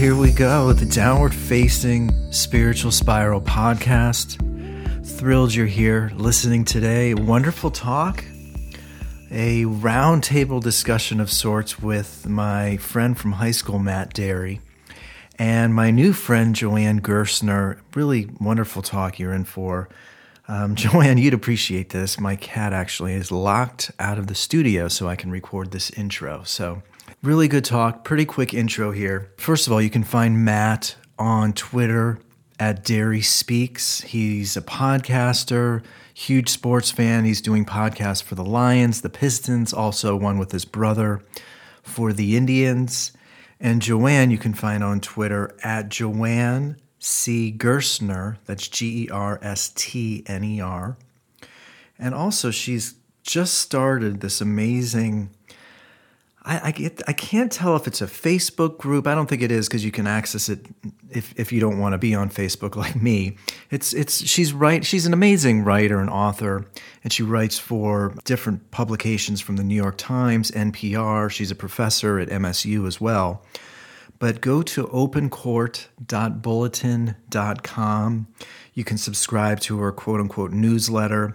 here we go, the Downward Facing Spiritual Spiral podcast. Thrilled you're here listening today. Wonderful talk, a roundtable discussion of sorts with my friend from high school, Matt Dery, and my new friend, Joanne Gerstner. Really wonderful talk you're in for. Joanne, you'd appreciate this. My cat actually is locked out of the studio so I can record this intro. So really good talk, pretty quick intro here. First of all, you can find Matt on Twitter at DerySpeaks. He's a podcaster, huge sports fan. He's doing podcasts for the Lions, the Pistons, also one with his brother for the Indians. And Joanne, you can find on Twitter at Joanne C. Gerstner, that's Gerstner. And also, she's just started this amazing, I can't tell if it's a Facebook group. I don't think it is, because you can access it if you don't want to be on Facebook like me. She's an amazing writer and author, and she writes for different publications from the New York Times, NPR. She's a professor at MSU as well. But go to opencourt.bulletin.com. You can subscribe to her quote-unquote newsletter.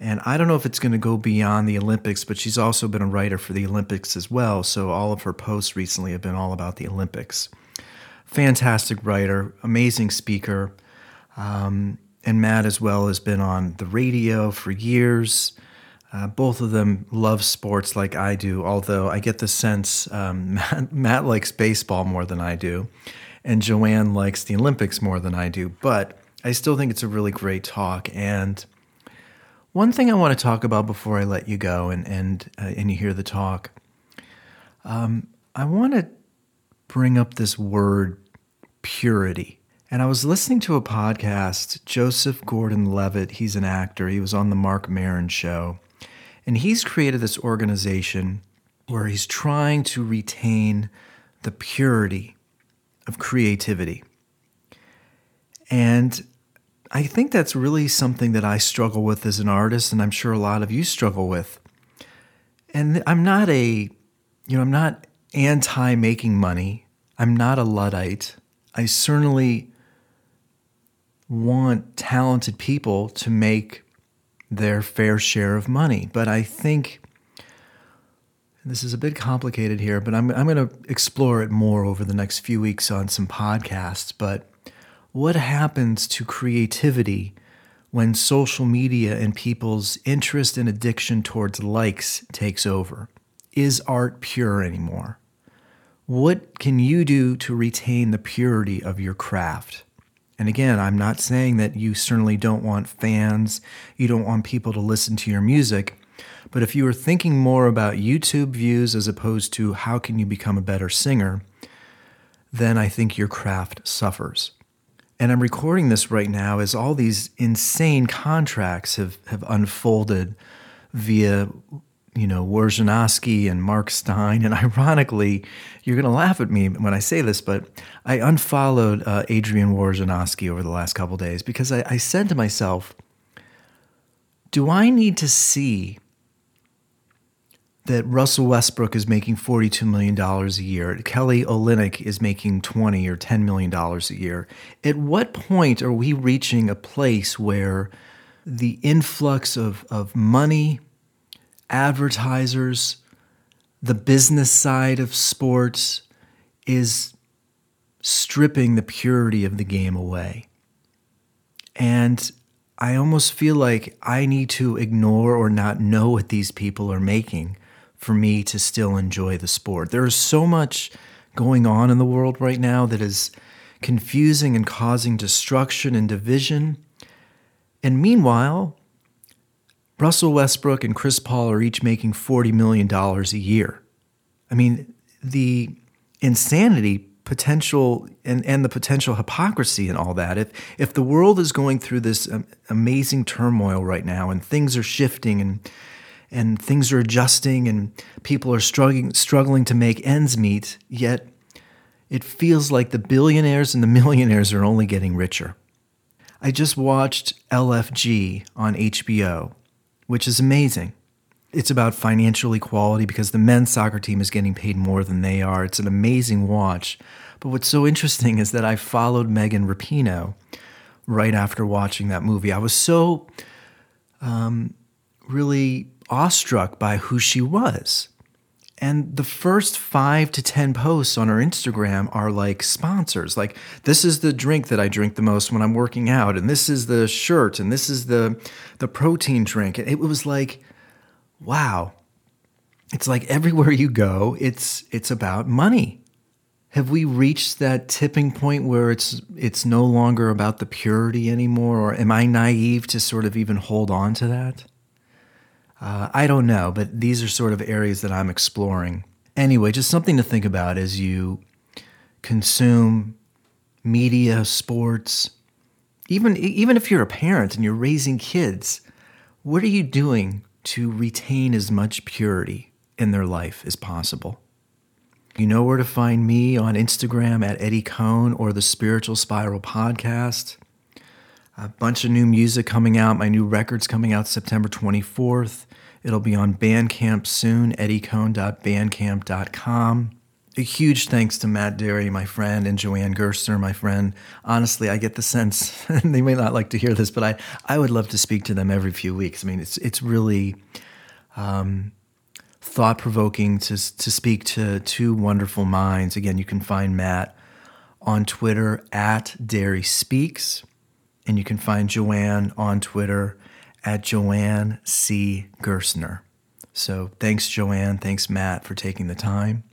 And I don't know if it's going to go beyond the Olympics, but she's also been a writer for the Olympics as well. So all of her posts recently have been all about the Olympics. Fantastic writer, amazing speaker. And Matt as well has been on the radio for years. Both of them love sports like I do, although I get the sense Matt likes baseball more than I do, and Joanne likes the Olympics more than I do. But I still think it's a really great talk. And one thing I want to talk about before I let you go and you hear the talk, I want to bring up this word purity. And I was listening to a podcast, Joseph Gordon-Levitt. He's an actor. He was on the Mark Maron show. And he's created this organization where he's trying to retain the purity of creativity. And I think that's really something that I struggle with as an artist, and I'm sure a lot of you struggle with. And I'm not anti-making money. I'm not a Luddite. I certainly want talented people to make their fair share of money. But I think, and this is a bit complicated here, but I'm going to explore it more over the next few weeks on some podcasts. But what happens to creativity when social media and people's interest and addiction towards likes takes over? Is art pure anymore? What can you do to retain the purity of your craft? And again, I'm not saying that you certainly don't want fans, you don't want people to listen to your music, but if you are thinking more about YouTube views as opposed to how can you become a better singer, then I think your craft suffers. And I'm recording this right now as all these insane contracts have unfolded via, Wojnarowski and Mark Stein. And ironically, you're going to laugh at me when I say this, but I unfollowed Adrian Wojnarowski over the last couple of days because I said to myself, do I need to see that Russell Westbrook is making $42 million a year? Kelly Olynyk is making $20 or $10 million a year. At what point are we reaching a place where the influx of money, advertisers, the business side of sports is stripping the purity of the game away? And I almost feel like I need to ignore or not know what these people are making for me to still enjoy the sport. There is so much going on in the world right now that is confusing and causing destruction and division. And meanwhile, Russell Westbrook and Chris Paul are each making $40 million a year. I mean, the insanity potential and the potential hypocrisy and all that. If the world is going through this amazing turmoil right now and things are shifting and things are adjusting and people are struggling to make ends meet, yet it feels like the billionaires and the millionaires are only getting richer. I just watched LFG on HBO, which is amazing. It's about financial equality because the men's soccer team is getting paid more than they are. It's an amazing watch. But what's so interesting is that I followed Megan Rapinoe right after watching that movie. I was so really awestruck by who she was. And the first 5 to 10 posts on her Instagram are like sponsors. Like, this is the drink that I drink the most when I'm working out, and this is the shirt, and this is the protein drink. It was like, wow. It's like everywhere you go, it's about money. Have we reached that tipping point where it's no longer about the purity anymore? Or am I naive to sort of even hold on to that? I don't know, but these are sort of areas that I'm exploring. Anyway, just something to think about as you consume media, sports, even if you're a parent and you're raising kids, what are you doing to retain as much purity in their life as possible? You know where to find me on Instagram at Eddie Cohn or the Spiritual Spiral podcast. A bunch of new music coming out. My new record's coming out September 24th. It'll be on Bandcamp soon, eddiecohn.bandcamp.com. A huge thanks to Matt Dery, my friend, and Joanne Gerstner, my friend. Honestly, I get the sense, and they may not like to hear this, but I would love to speak to them every few weeks. I mean, it's really thought-provoking to speak to two wonderful minds. Again, you can find Matt on Twitter at DerySpeaks. And you can find Joanne on Twitter at Joanne C. Gerstner. So thanks, Joanne. Thanks, Matt, for taking the time.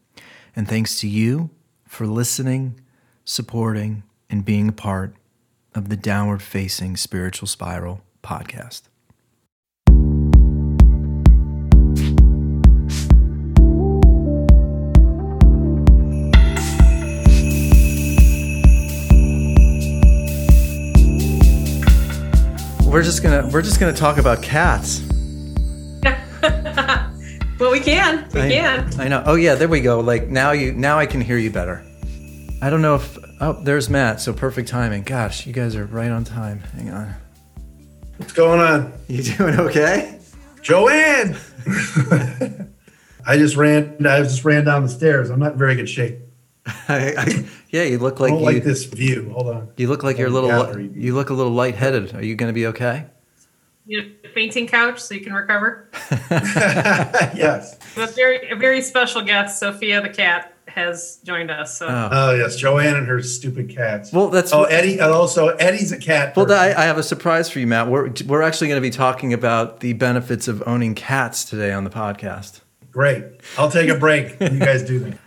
And thanks to you for listening, supporting, and being a part of the Downward Facing Spiritual Spiral podcast. We're just gonna talk about cats. Well, we can. I know. Oh yeah, there we go. Like now I can hear you better. I don't know if there's Matt. So perfect timing. Gosh, you guys are right on time. Hang on. What's going on? You doing okay, Joanne? I just ran down the stairs. I'm not in very good shape. Yeah, you look like I don't like this view. Hold on. You look like you look a little lightheaded. Are you going to be okay? You have a fainting couch so you can recover. Yes. A very special guest, Sophia the cat, has joined us. So. Oh yes, Joanne and her stupid cats. Well, that's Eddie. And also, Eddie's a cat. Well, I have a surprise for you, Matt. We're actually going to be talking about the benefits of owning cats today on the podcast. Great. I'll take a break. You guys do that.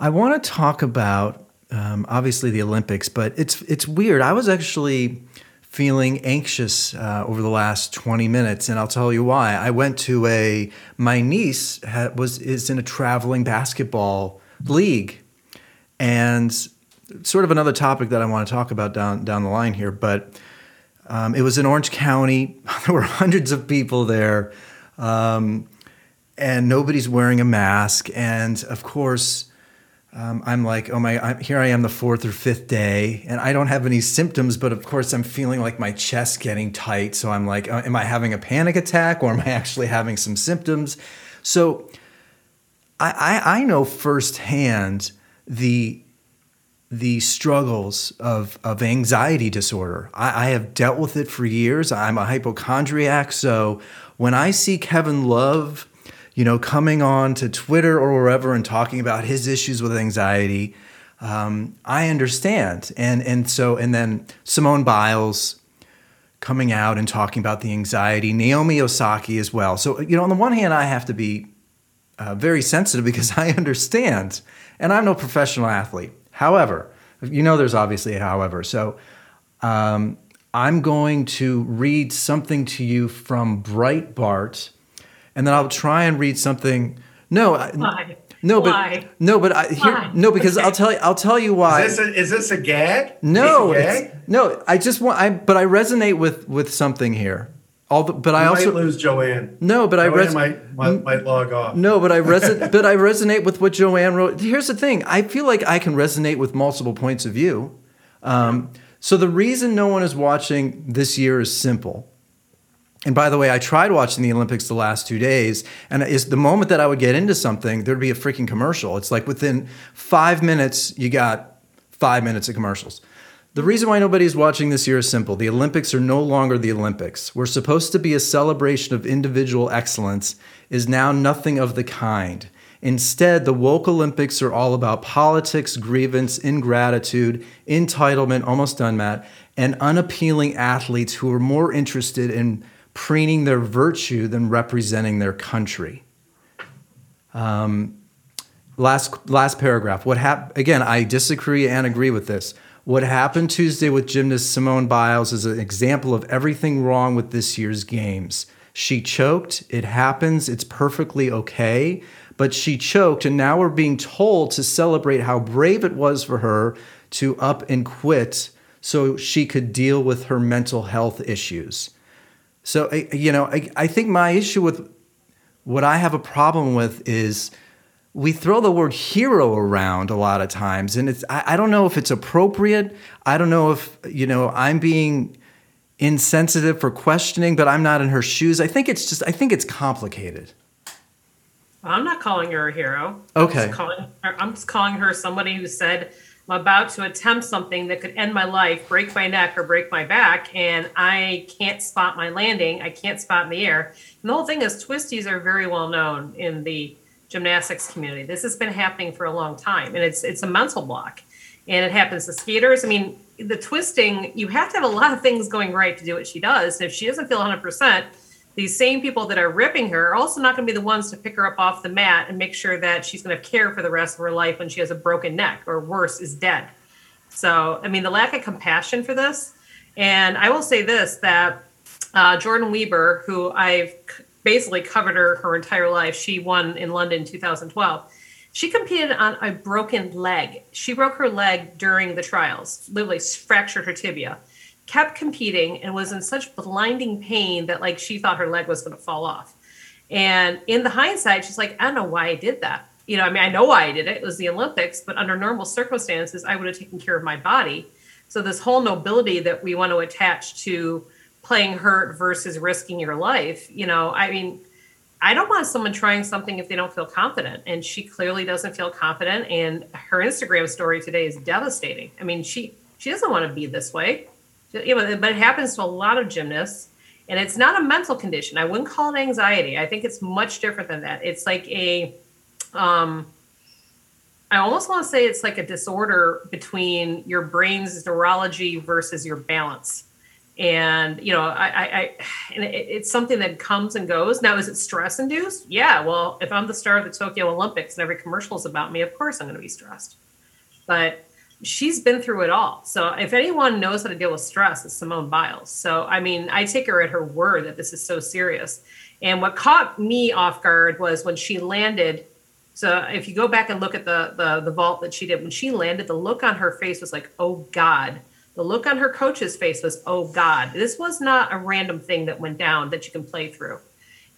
I want to talk about, obviously, the Olympics, but it's weird. I was actually feeling anxious over the last 20 minutes, and I'll tell you why. I went to my niece is in a traveling basketball league, and sort of another topic that I want to talk about down the line here, but it was in Orange County. There were hundreds of people there, and nobody's wearing a mask, and of course... I'm like, here I am the 4th or 5th day, and I don't have any symptoms, but of course I'm feeling like my chest getting tight. So I'm like, am I having a panic attack or am I actually having some symptoms? So I know firsthand the struggles of anxiety disorder. I have dealt with it for years. I'm a hypochondriac. So when I see Kevin Love, coming on to Twitter or wherever and talking about his issues with anxiety, I understand. And then Simone Biles coming out and talking about the anxiety, Naomi Osaka as well. So, on the one hand, I have to be very sensitive because I understand, and I'm no professional athlete. However, there's obviously a however. So I'm going to read something to you from Breitbart. And then I'll try and read something. No, because okay. I'll tell you why. Is this a gag? No, I just want. I resonate with something here. Might lose Joanne. No, but Joanne might log off. No, but I resonate with what Joanne wrote. Here's the thing. I feel like I can resonate with multiple points of view. So the reason no one is watching this year is simple. And by the way, I tried watching the Olympics the last 2 days, and it's the moment that I would get into something, there'd be a freaking commercial. It's like within 5 minutes, you got 5 minutes of commercials. The reason why nobody's watching this year is simple. The Olympics are no longer the Olympics. We're supposed to be a celebration of individual excellence is now nothing of the kind. Instead, the woke Olympics are all about politics, grievance, ingratitude, entitlement, almost done, Matt, and unappealing athletes who are more interested in preening their virtue than representing their country. Last paragraph. Again, I disagree and agree with this. What happened Tuesday with gymnast Simone Biles is an example of everything wrong with this year's games. She choked. It happens. It's perfectly okay. But she choked, and now we're being told to celebrate how brave it was for her to up and quit so she could deal with her mental health issues. So, you know, I think my issue with what I have a problem with is we throw the word hero around a lot of times, and it's I don't know if it's appropriate. I don't know if, you know, I'm being insensitive for questioning, but I'm not in her shoes. I think it's complicated. I'm not calling her a hero. Okay. I'm just calling her somebody who said, I'm about to attempt something that could end my life, break my neck or break my back, and I can't spot my landing. I can't spot in the air. And the whole thing is twisties are very well known in the gymnastics community. This has been happening for a long time, and it's a mental block. And it happens to skaters. I mean, the twisting, you have to have a lot of things going right to do what she does. And if she doesn't feel 100%, these same people that are ripping her are also not going to be the ones to pick her up off the mat and make sure that she's going to care for the rest of her life when she has a broken neck or worse is dead. So, I mean, the lack of compassion for this. And I will say this, that Jordan Weber, who I've basically covered her entire life, she won in London 2012. She competed on a broken leg. She broke her leg during the trials, literally fractured her tibia. Kept competing and was in such blinding pain that like she thought her leg was going to fall off. And in the hindsight, she's like, I don't know why I did that. You know, I mean, I know why I did it. It was the Olympics, but under normal circumstances, I would have taken care of my body. So this whole nobility that we want to attach to playing hurt versus risking your life, you know, I mean, I don't want someone trying something if they don't feel confident. And she clearly doesn't feel confident. And her Instagram story today is devastating. I mean, she doesn't want to be this way. But it happens to a lot of gymnasts, and it's not a mental condition. I wouldn't call it anxiety. I think it's much different than that. It's like I almost want to say it's like a disorder between your brain's neurology versus your balance. And, you know, it's something that comes and goes. Now, is it stress induced? Yeah. Well, if I'm the star of the Tokyo Olympics and every commercial is about me, of course I'm going to be stressed. But she's been through it all. So if anyone knows how to deal with stress, it's Simone Biles. So, I mean, I take her at her word that this is so serious. And what caught me off guard was when she landed. So if you go back and look at the vault that she did, when she landed, the look on her face was like, oh, God. The look on her coach's face was, oh, God. This was not a random thing that went down that you can play through.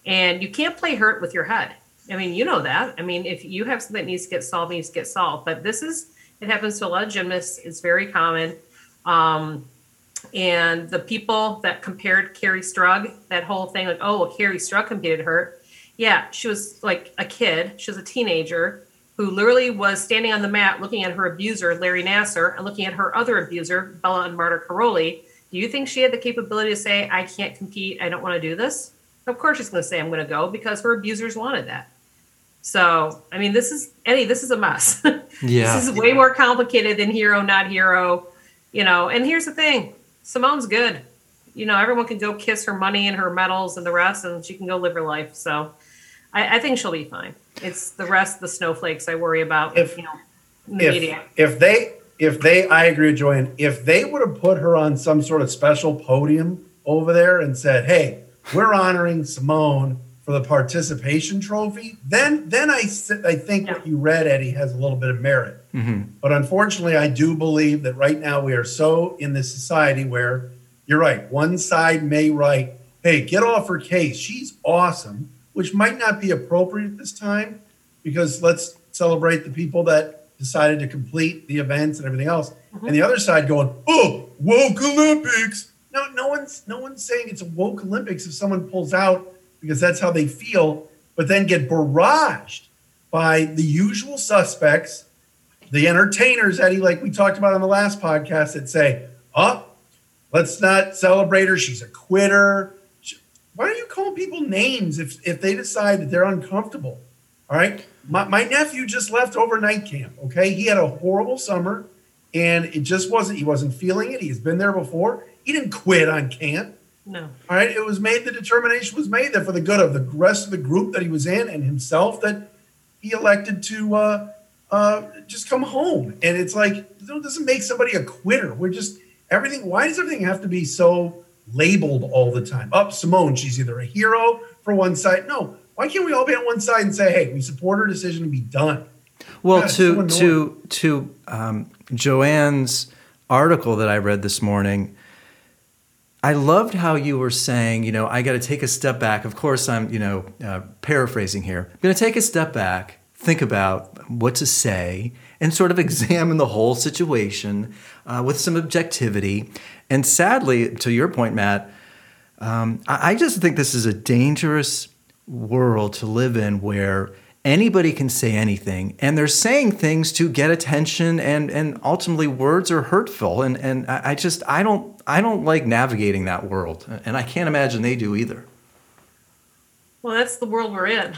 And you can't play hurt with your head. I mean, you know that. I mean, if you have something that needs to get solved, it needs to get solved. But this is... it happens to a lot of gymnasts. It's very common. And the people that compared Carrie Strug, that whole thing, like, oh, well, Carrie Strug competed hurt. Yeah, she was like a kid. She was a teenager who literally was standing on the mat looking at her abuser, Larry Nassar, and looking at her other abuser, Bella and Marta Caroli. Do you think she had the capability to say, I can't compete, I don't want to do this? Of course she's going to say, I'm going to go, because her abusers wanted that. So, I mean, this is a mess. Yeah. This is way more complicated than hero, not hero, you know. And here's the thing. Simone's good. You know, everyone can go kiss her money and her medals and the rest, and she can go live her life. So I think she'll be fine. It's the rest of the snowflakes I worry about, media. I agree with Joanne, if they would have put her on some sort of special podium over there and said, hey, we're honoring Simone for the participation trophy, then I think what you read, Eddie, has a little bit of merit. Mm-hmm. But unfortunately, I do believe that right now we are so in this society where, you're right, one side may write, hey, get off her case, she's awesome, which might not be appropriate this time, because let's celebrate the people that decided to complete the events and everything else. Mm-hmm. And the other side going, oh, woke Olympics, No one's saying it's a woke Olympics if someone pulls out because that's how they feel, but then get barraged by the usual suspects, the entertainers, Eddie, like we talked about on the last podcast, that say, oh, let's not celebrate her. She's a quitter. Why are you calling people names if they decide that they're uncomfortable? All right. My nephew just left overnight camp. Okay. He had a horrible summer and it just he wasn't feeling it. He's been there before. He didn't quit on camp. No. All right. It was made. The determination was made that for the good of the rest of the group that he was in and himself, that he elected to just come home. And it's like, it doesn't make somebody a quitter. We're just everything. Why does everything have to be so labeled all the time? Up, Simone, she's either a hero for one side. No. Why can't we all be on one side and say, hey, we support her decision and be done? Well, to Joanne's article that I read this morning, I loved how you were saying, you know, I got to take a step back. Of course, I'm, paraphrasing here. I'm going to take a step back, think about what to say, and sort of examine the whole situation with some objectivity. And sadly, to your point, Matt, I just think this is a dangerous world to live in where anybody can say anything, and they're saying things to get attention, and ultimately words are hurtful, and I don't like navigating that world, and I can't imagine they do either. Well, that's the world we're in,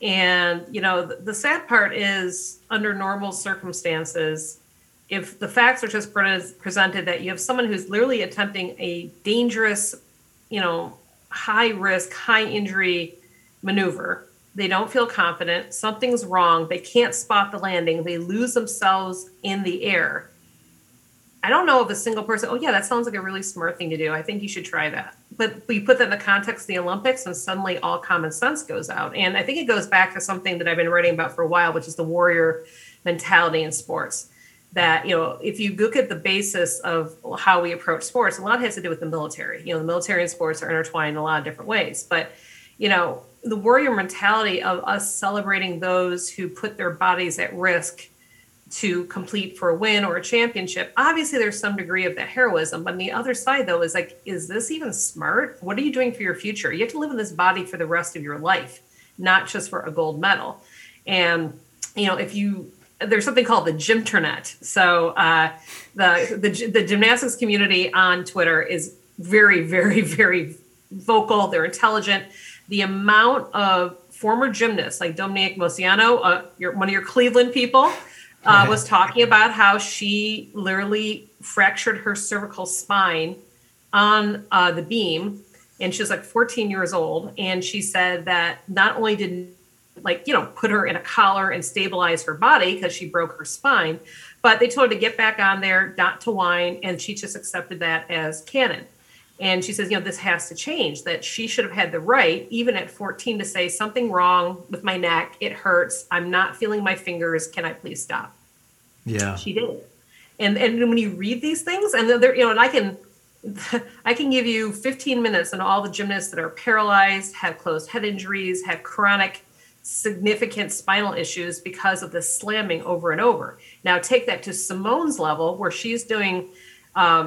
and the sad part is, under normal circumstances, if the facts are just presented that you have someone who's literally attempting a dangerous, high risk, high injury maneuver. They don't feel confident. Something's wrong. They can't spot the landing. They lose themselves in the air. I don't know of a single person. Oh yeah, that sounds like a really smart thing to do. I think you should try that. But we put that in the context of the Olympics, and suddenly all common sense goes out. And I think it goes back to something that I've been writing about for a while, which is the warrior mentality in sports. That, if you look at the basis of how we approach sports, a lot has to do with the military. The military and sports are intertwined in a lot of different ways. But, the warrior mentality of us celebrating those who put their bodies at risk to complete for a win or a championship. Obviously, there's some degree of that heroism. But on the other side, though, is like, is this even smart? What are you doing for your future? You have to live in this body for the rest of your life, not just for a gold medal. And, there's something called the gymternet. So the gymnastics community on Twitter is very, very, very vocal. They're intelligent. The amount of former gymnasts like Dominique Mosiano, one of your Cleveland people, was talking about how she literally fractured her cervical spine on the beam. And she was like 14 years old. And she said that not only did put her in a collar and stabilize her body because she broke her spine, but they told her to get back on there, not to whine. And she just accepted that as canon. And she says, this has to change, that she should have had the right, even at 14, to say something wrong with my neck. It hurts. I'm not feeling my fingers. Can I please stop? Yeah, she did. And when you read these things, and they're, and I can give you 15 minutes on all the gymnasts that are paralyzed, have closed head injuries, have chronic significant spinal issues because of the slamming over and over. Now take that to Simone's level, where she's doing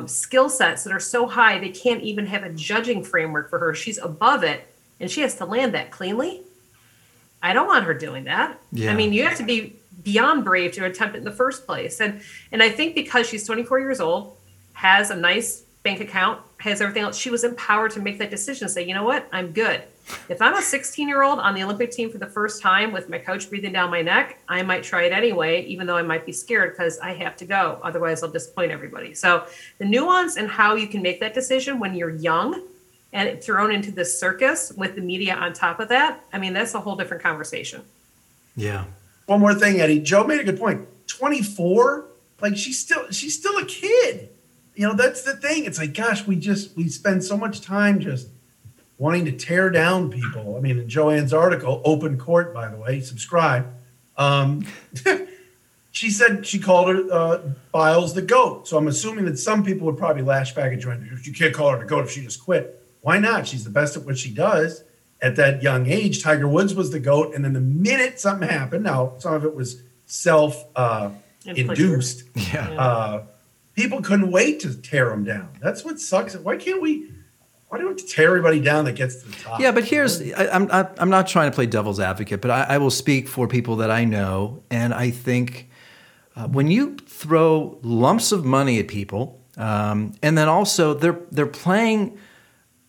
skill sets that are so high they can't even have a judging framework for her. She's above it, and she has to land that cleanly. I don't want her doing that. Yeah. I mean, you have to be beyond brave to attempt it in the first place. And I think because she's 24 years old, has a nice bank account, has everything else, she was empowered to make that decision. Say, you know what? I'm good. If I'm a 16-year-old on the Olympic team for the first time with my coach breathing down my neck, I might try it anyway, even though I might be scared because I have to go. Otherwise, I'll disappoint everybody. So the nuance and how you can make that decision when you're young and thrown into this circus with the media on top of that, I mean, that's a whole different conversation. Yeah. One more thing, Eddie. Joe made a good point. 24? She's still a kid. That's the thing. It's like, gosh, we spend so much time just wanting to tear down people. I mean, in Joanne's article, Open Court, by the way, subscribe. She said she called her Biles the GOAT. So I'm assuming that some people would probably lash back at Joanne. You can't call her the GOAT if she just quit. Why not? She's the best at what she does at that young age. Tiger Woods was the GOAT. And then the minute something happened, now some of it was self-induced. people couldn't wait to tear them down. That's what sucks. Why do we have to tear everybody down that gets to the top? Yeah, but I'm not trying to play devil's advocate, but I will speak for people that I know. And I think when you throw lumps of money at people, and then also they're playing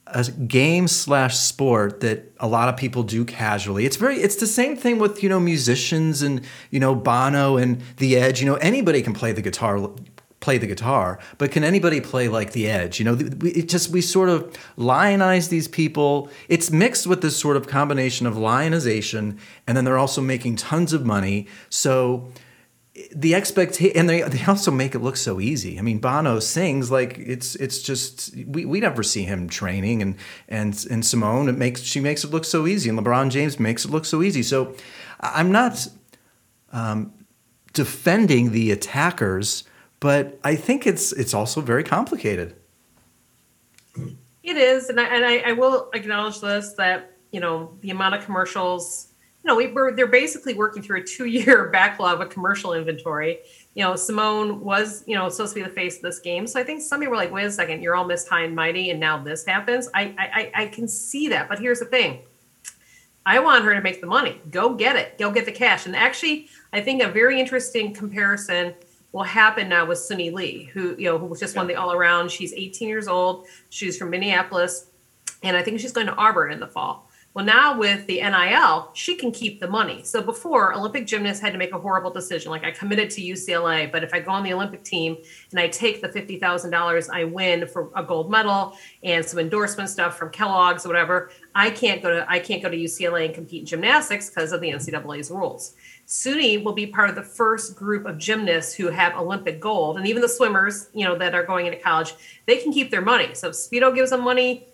a game / sport that a lot of people do casually. It's the same thing with, musicians and, Bono and The Edge. Anybody can play the guitar, but can anybody play like The Edge? We sort of lionize these people. It's mixed with this sort of combination of lionization, and then they're also making tons of money. So the expectation, and they also make it look so easy. I mean, Bono sings like it's just, we never see him training, and Simone, she makes it look so easy, and LeBron James makes it look so easy. So I'm not defending the attackers, but I think it's also very complicated. It is, and I will acknowledge this, that the amount of commercials. They're basically working through a 2-year backlog of commercial inventory. Simone was supposed to be the face of this game, so I think some people were like, "Wait a second, you're all Miss High and Mighty, and now this happens." I can see that, but here's the thing: I want her to make the money. Go get it. Go get the cash. And actually, I think a very interesting comparison will happen now with Suni Lee, who just won the All Around. She's 18 years old. She's from Minneapolis, and I think she's going to Auburn in the fall. Well, now with the NIL, she can keep the money. So before, Olympic gymnasts had to make a horrible decision. Like, I committed to UCLA, but if I go on the Olympic team and I take the $50,000 I win for a gold medal and some endorsement stuff from Kellogg's or whatever, I can't go to UCLA and compete in gymnastics because of the NCAA's rules. Suni will be part of the first group of gymnasts who have Olympic gold. And even the swimmers, that are going into college, they can keep their money. So if Speedo gives them money,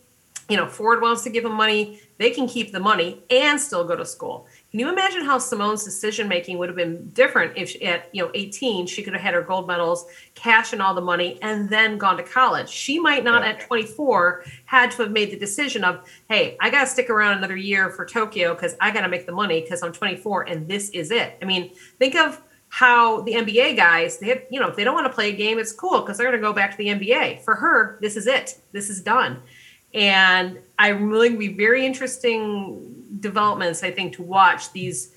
Ford wants to give them money, they can keep the money and still go to school. Can you imagine how Simone's decision-making would have been different if she, at 18, she could have had her gold medals, cash and all the money, and then gone to college? She might not at 24 had to have made the decision of, hey, I got to stick around another year for Tokyo because I got to make the money because I'm 24 and this is it. I mean, think of how the NBA guys, they have, if they don't want to play a game, it's cool because they're going to go back to the NBA. For her, this is it. This is done. And I'm really be very interesting developments, I think, to watch these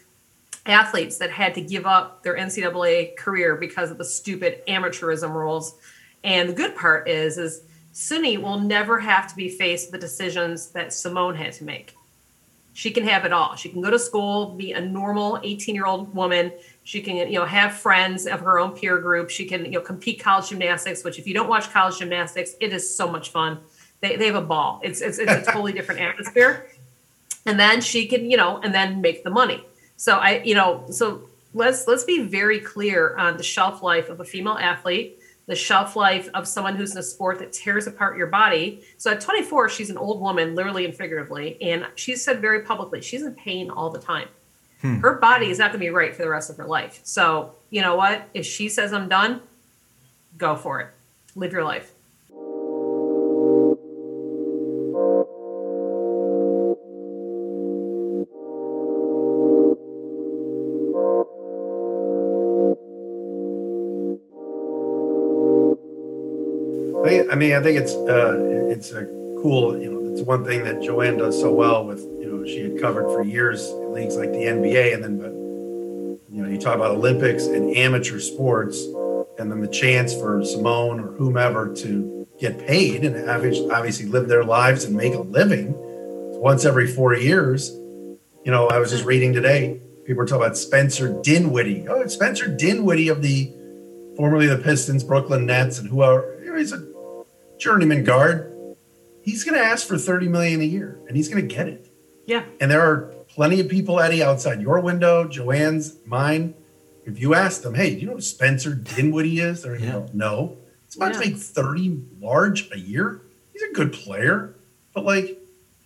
athletes that had to give up their NCAA career because of the stupid amateurism rules. And the good part is Suni will never have to be faced with the decisions that Simone had to make. She can have it all. She can go to school, be a normal 18-year-old woman. She can, have friends of her own peer group. She can, compete college gymnastics, which if you don't watch college gymnastics, it is so much fun. They have a ball. It's a totally different atmosphere. And then she can, and then make the money. So so let's be very clear on the shelf life of a female athlete, the shelf life of someone who's in a sport that tears apart your body. So at 24, she's an old woman, literally and figuratively. And she said very publicly, she's in pain all the time. Her body is not going to be right for the rest of her life. So you know what? If she says I'm done, go for it. Live your life. I think it's a cool, it's one thing that Joanne does so well with, she had covered for years in leagues like the NBA, and then, you talk about Olympics and amateur sports, and then the chance for Simone or whomever to get paid and obviously live their lives and make a living once every 4 years. I was just reading today, people were talking about Spencer Dinwiddie. Oh, Spencer Dinwiddie of formerly the Pistons, Brooklyn Nets, and whoever. He's a journeyman guard. He's going to ask for $30 million a year, and he's going to get it. Yeah. And there are plenty of people, Eddie, outside your window, Joanne's, mine. If you ask them, hey, do you know who Spencer Dinwiddie is? They're going to go, no. He's about to make 30 large a year. He's a good player. But,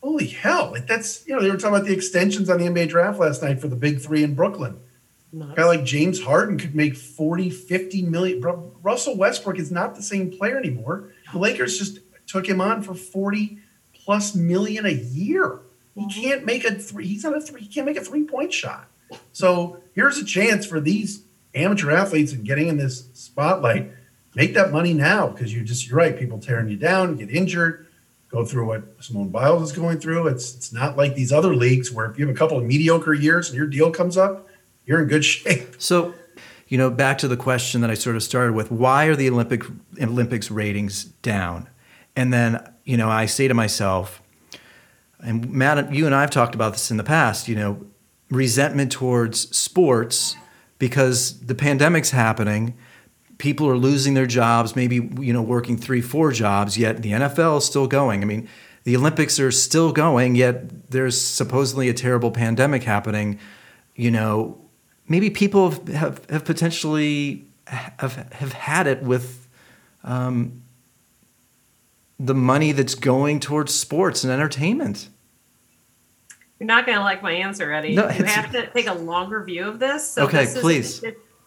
holy hell. They were talking about the extensions on the NBA draft last night for the big three in Brooklyn. Nuts. A guy like James Harden could make 40, 50 million. Russell Westbrook is not the same player anymore. The Lakers just took him on for 40 plus million a year. He can't make a three. He's not a three. He can't make a 3-point shot. So here's a chance for these amateur athletes and getting in this spotlight. make that money now, because you're right. People tearing you down, get injured, go through what Simone Biles is going through. It's not like these other leagues where if you have a couple of mediocre years and your deal comes up, you're in good shape. So, you know, back to the question that I sort of started with, why are the Olympics ratings down? And then, you know, I say to myself, and Matt, you and I have talked about this in the past, you know, resentment towards sports because the pandemic's happening. People are losing their jobs, maybe, you know, working 3-4 jobs, yet the NFL is still going. I mean, the Olympics are still going, yet there's supposedly a terrible pandemic happening. You know, maybe people have potentially have had it with the money that's going towards sports and entertainment. You're not going to like my answer, Eddie. No, you have to take a longer view of this. So okay, please.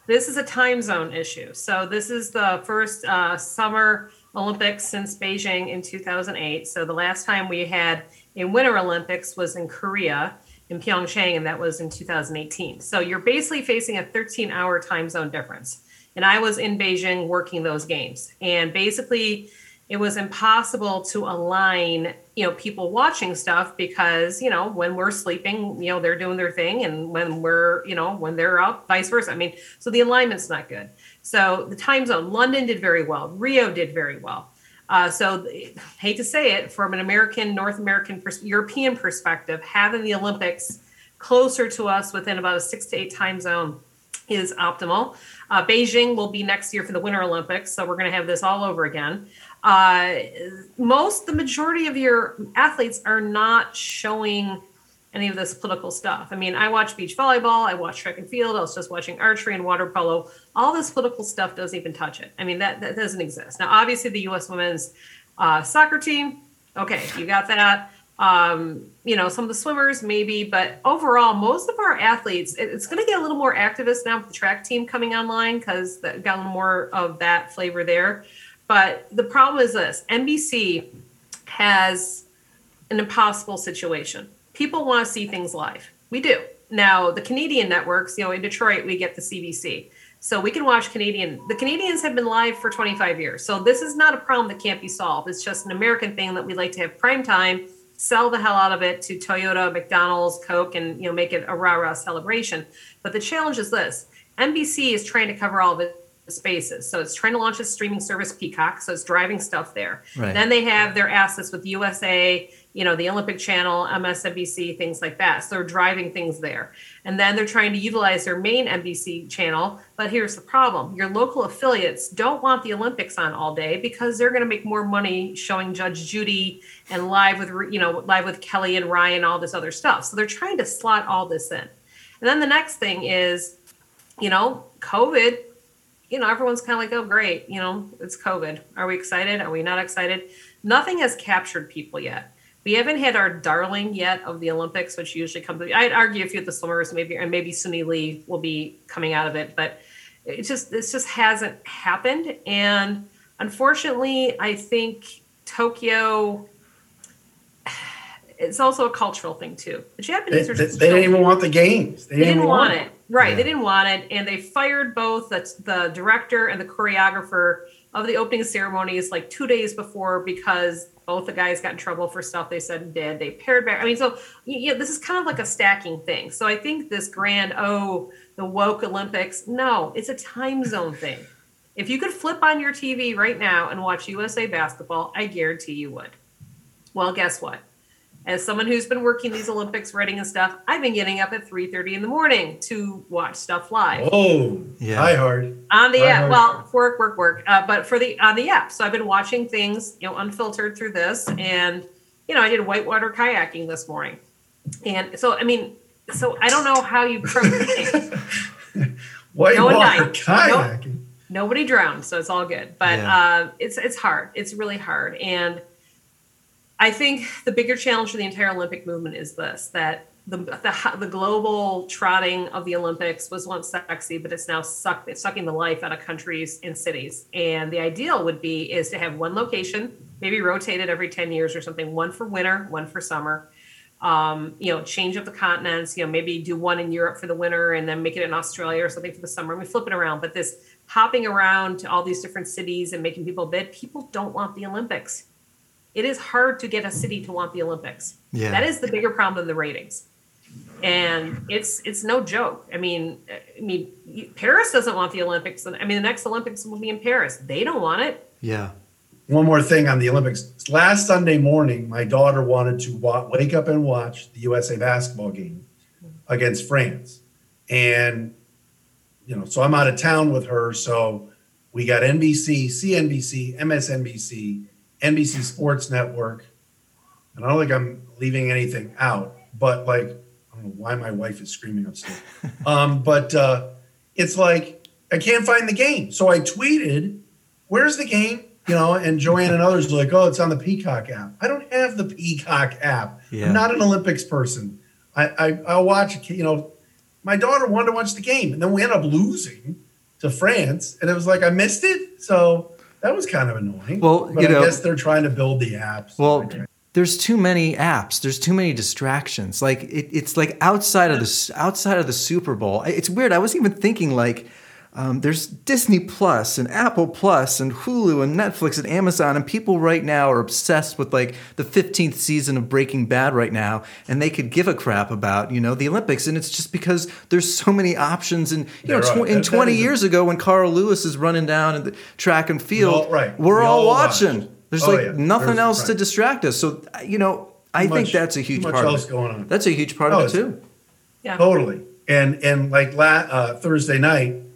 This is a time zone issue. So this is the first Summer Olympics since Beijing in 2008. So the last time we had a Winter Olympics was in Korea, in Pyeongchang, and that was in 2018. So you're basically facing a 13-hour time zone difference. And I was in Beijing working those games. And basically, it was impossible to align, you know, people watching stuff because, you know, when we're sleeping, you know, they're doing their thing. And when we're, you know, when they're up, vice versa. I mean, so the alignment's not good. So the time zone, London did very well. Rio did very well. So hate to say it, from an American, North American, European perspective, having the Olympics closer to us within about a 6 to 8 time zone is optimal. Beijing will be next year for the Winter Olympics. So we're going to have this all over again. The majority of your athletes are not showing any of this political stuff. I mean, I watch beach volleyball, I watch track and field, I was just watching archery and water polo. All this political stuff doesn't even touch it. I mean, that doesn't exist. Now, obviously the U.S. women's soccer team, okay, you got that. You know, some of the swimmers maybe, but overall, most of our athletes, it's going to get a little more activist now with the track team coming online because that got a little more of that flavor there. But the problem is this, NBC has an impossible situation. People want to see things live. We do. Now, the Canadian networks, you know, in Detroit, we get the CBC. So we can watch Canadian. The Canadians have been live for 25 years. So this is not a problem that can't be solved. It's just an American thing that we like to have prime time, sell the hell out of it to Toyota, McDonald's, Coke, and, you know, make it a rah-rah celebration. But the challenge is this. NBC is trying to cover all of it. Spaces. So it's trying to launch a streaming service, Peacock. So it's driving stuff there. Right. Then they have their assets with USA, you know, the Olympic Channel, MSNBC, things like that. So they're driving things there. And then they're trying to utilize their main NBC channel. But here's the problem. Your local affiliates don't want the Olympics on all day because they're going to make more money showing Judge Judy and live with Kelly and Ryan, all this other stuff. So they're trying to slot all this in. And then the next thing is, you know, COVID. You know, everyone's kind of like, oh, great, you know, it's COVID. Are we excited? Are we not excited? Nothing has captured people yet. We haven't had our darling yet of the Olympics, which usually comes. I'd argue a few of the swimmers, maybe Suni Lee will be coming out of it, but it just hasn't happened. And unfortunately, I think Tokyo. It's also a cultural thing too. The Japanese are just—they didn't even want the games. They didn't want it. Right, yeah. They didn't want it, and they fired both the director and the choreographer of the opening ceremonies like 2 days before because both the guys got in trouble for stuff they said and did. They paired back. I mean, so yeah, this is kind of like a stacking thing. So I think this grand the woke Olympics. No, it's a time zone thing. If you could flip on your TV right now and watch USA basketball, I guarantee you would. Well, guess what? As someone who's been working these Olympics, writing and stuff, I've been getting up at 3:30 in the morning to watch stuff live. Oh, yeah. Hi, hard. On the app. Well, work. But on the app. So I've been watching things, you know, unfiltered through this. And, you know, I did whitewater kayaking this morning. And so, I mean, I don't know how you. Whitewater kayaking. Nope. Nobody drowned. So it's all good. But yeah. It's hard. It's really hard. And I think the bigger challenge for the entire Olympic movement is this, that the global trotting of the Olympics was once sexy, but it's now sucking the life out of countries and cities. And the ideal would be is to have one location, maybe rotated every 10 years or something, one for winter, one for summer, you know, change up the continents, you know, maybe do one in Europe for the winter and then make it in Australia or something for the summer. We flip it around. But this hopping around to all these different cities and making people bid, people don't want the Olympics. It is hard to get a city to want the Olympics. Yeah. That is the bigger problem than the ratings. And it's no joke. I mean, Paris doesn't want the Olympics. I mean, the next Olympics will be in Paris. They don't want it. Yeah. One more thing on the Olympics. Last Sunday morning, my daughter wanted to wake up and watch the USA basketball game against France. And, you know, so I'm out of town with her. So we got NBC, CNBC, MSNBC, NBC Sports Network. And I don't think I'm leaving anything out, but like, I don't know why my wife is screaming upstairs. It's like, I can't find the game. So I tweeted, where's the game? You know, and Joanne and others are like, oh, it's on the Peacock app. I don't have the Peacock app. Yeah. I'm not an Olympics person. I'll watch, you know, my daughter wanted to watch the game. And then we ended up losing to France. And it was like, I missed it. So that was kind of annoying. Well, but you know, I guess they're trying to build the apps. Well, there's too many apps. There's too many distractions. Like it's like outside of the Super Bowl. It's weird. I was even thinking like, there's Disney Plus and Apple Plus and Hulu and Netflix and Amazon, and people right now are obsessed with like the 15th season of Breaking Bad right now, and they could give a crap about, you know, the Olympics. And it's just because there's so many options. And you know, and 20 years ago when Carl Lewis is running down in the track and field, we're all watching. There's nothing else to distract us. So you know, I think that's a huge part of it. That's a huge part of it too. Yeah, totally. And like Thursday night.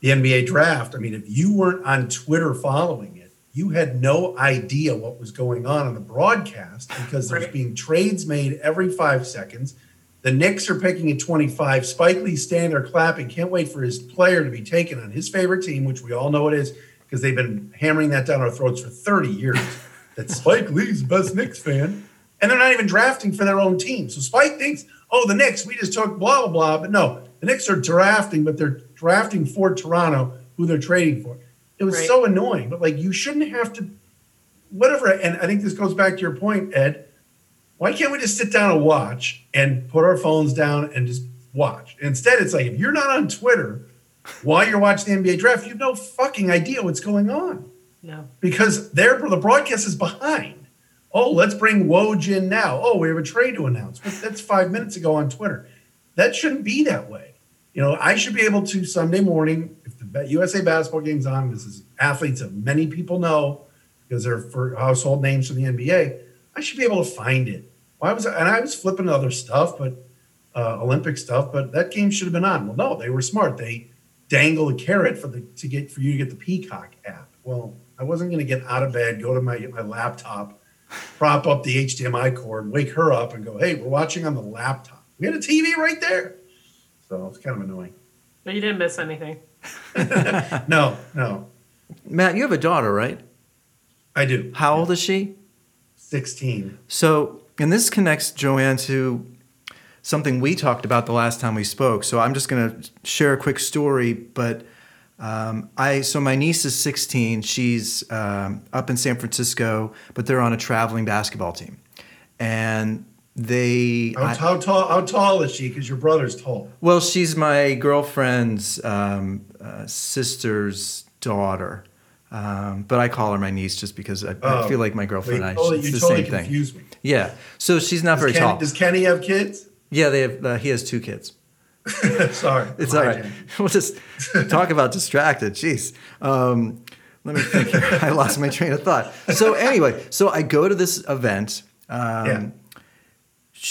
The NBA draft, I mean, if you weren't on Twitter following it, you had no idea what was going on the broadcast because there's being trades made every 5 seconds. The Knicks are picking at 25. Spike Lee's standing there clapping. Can't wait for his player to be taken on his favorite team, which we all know it is because they've been hammering that down our throats for 30 years. That Spike Lee's the best Knicks fan. And they're not even drafting for their own team. So Spike thinks, oh, the Knicks, we just took blah, blah, blah. But no, the Knicks are drafting, but they're drafting for Toronto, who they're trading for. It was so annoying, but like you shouldn't have to, whatever. And I think this goes back to your point, Ed. Why can't we just sit down and watch and put our phones down and just watch? Instead, it's like if you're not on Twitter while you're watching the NBA draft, you have no fucking idea what's going on. No, because the broadcast is behind. Oh, let's bring Woj in now. Oh, we have a trade to announce. But that's 5 minutes ago on Twitter. That shouldn't be that way. You know, I should be able to Sunday morning, if the USA basketball game's on, this is athletes that many people know because they're for household names from the NBA, I should be able to find it. I was flipping other stuff, but Olympic stuff, but that game should have been on. Well, no, they were smart. They dangle a carrot for you to get the Peacock app. Well, I wasn't going to get out of bed, go to my laptop, prop up the HDMI cord, wake her up and go, hey, we're watching on the laptop. We had a TV right there. So it's kind of annoying. But you didn't miss anything. No. Matt, you have a daughter, right? I do. How old is she? 16. So, and this connects, Joanne, to something we talked about the last time we spoke. So I'm just going to share a quick story. But my niece is 16. She's up in San Francisco, but they're on a traveling basketball team. And How tall is she? Because your brother's tall. Well, she's my girlfriend's sister's daughter, but I call her my niece just because I feel like my girlfriend and I. You totally confused me. Yeah, so she's not very tall. Does Kenny have kids? Yeah, they have. He has 2 kids. Sorry, it's all right. Jenny. We'll just talk about distracted. Jeez. Let me think here. I lost my train of thought. So anyway, I go to this event.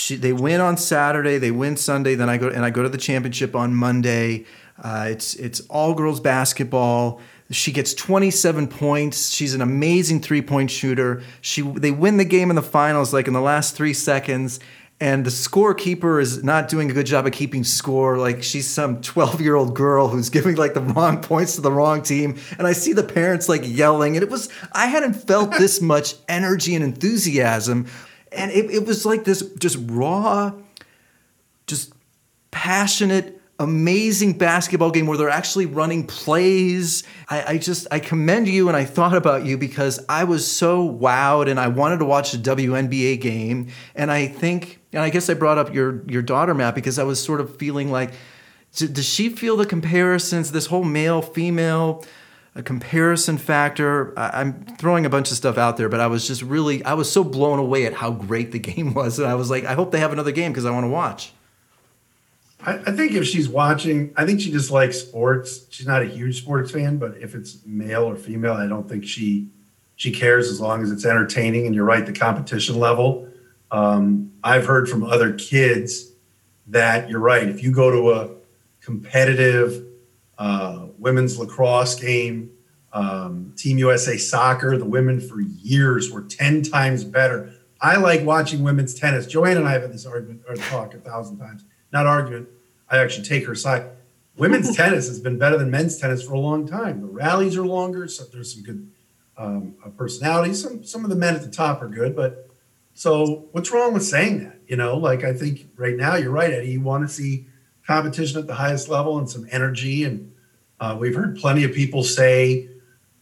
They win on Saturday, they win Sunday, then I go to the championship on Monday. It's all girls basketball. She gets 27 points. She's an amazing 3-point shooter. They win the game in the finals, like in the last 3 seconds. And the scorekeeper is not doing a good job of keeping score. Like she's some 12-year-old girl who's giving like the wrong points to the wrong team. And I see the parents like yelling. And I hadn't felt this much energy and enthusiasm. And it was like this just raw, just passionate, amazing basketball game where they're actually running plays. I commend you and I thought about you because I was so wowed and I wanted to watch a WNBA game. And I guess I brought up your daughter, Matt, because I was sort of feeling like, Does she feel the comparisons, this whole male-female comparison factor? I'm throwing a bunch of stuff out there, but I was so blown away at how great the game was. And I was like, I hope they have another game because I want to watch. I think if she's watching, I think she just likes sports. She's not a huge sports fan, but if it's male or female, I don't think she cares as long as it's entertaining. And you're right, the competition level. I've heard from other kids that you're right. If you go to a competitive women's lacrosse game, Team USA soccer, the women for years were 10 times better. I like watching women's tennis. Joanne and I have had this argument or talk 1,000 times. Not argument. I actually take her side. Women's tennis has been better than men's tennis for a long time. The rallies are longer. So there's some good personalities. Some of the men at the top are good, but so what's wrong with saying that? You know, like I think right now you're right, Eddie. You want to see competition at the highest level and some energy. And we've heard plenty of people say,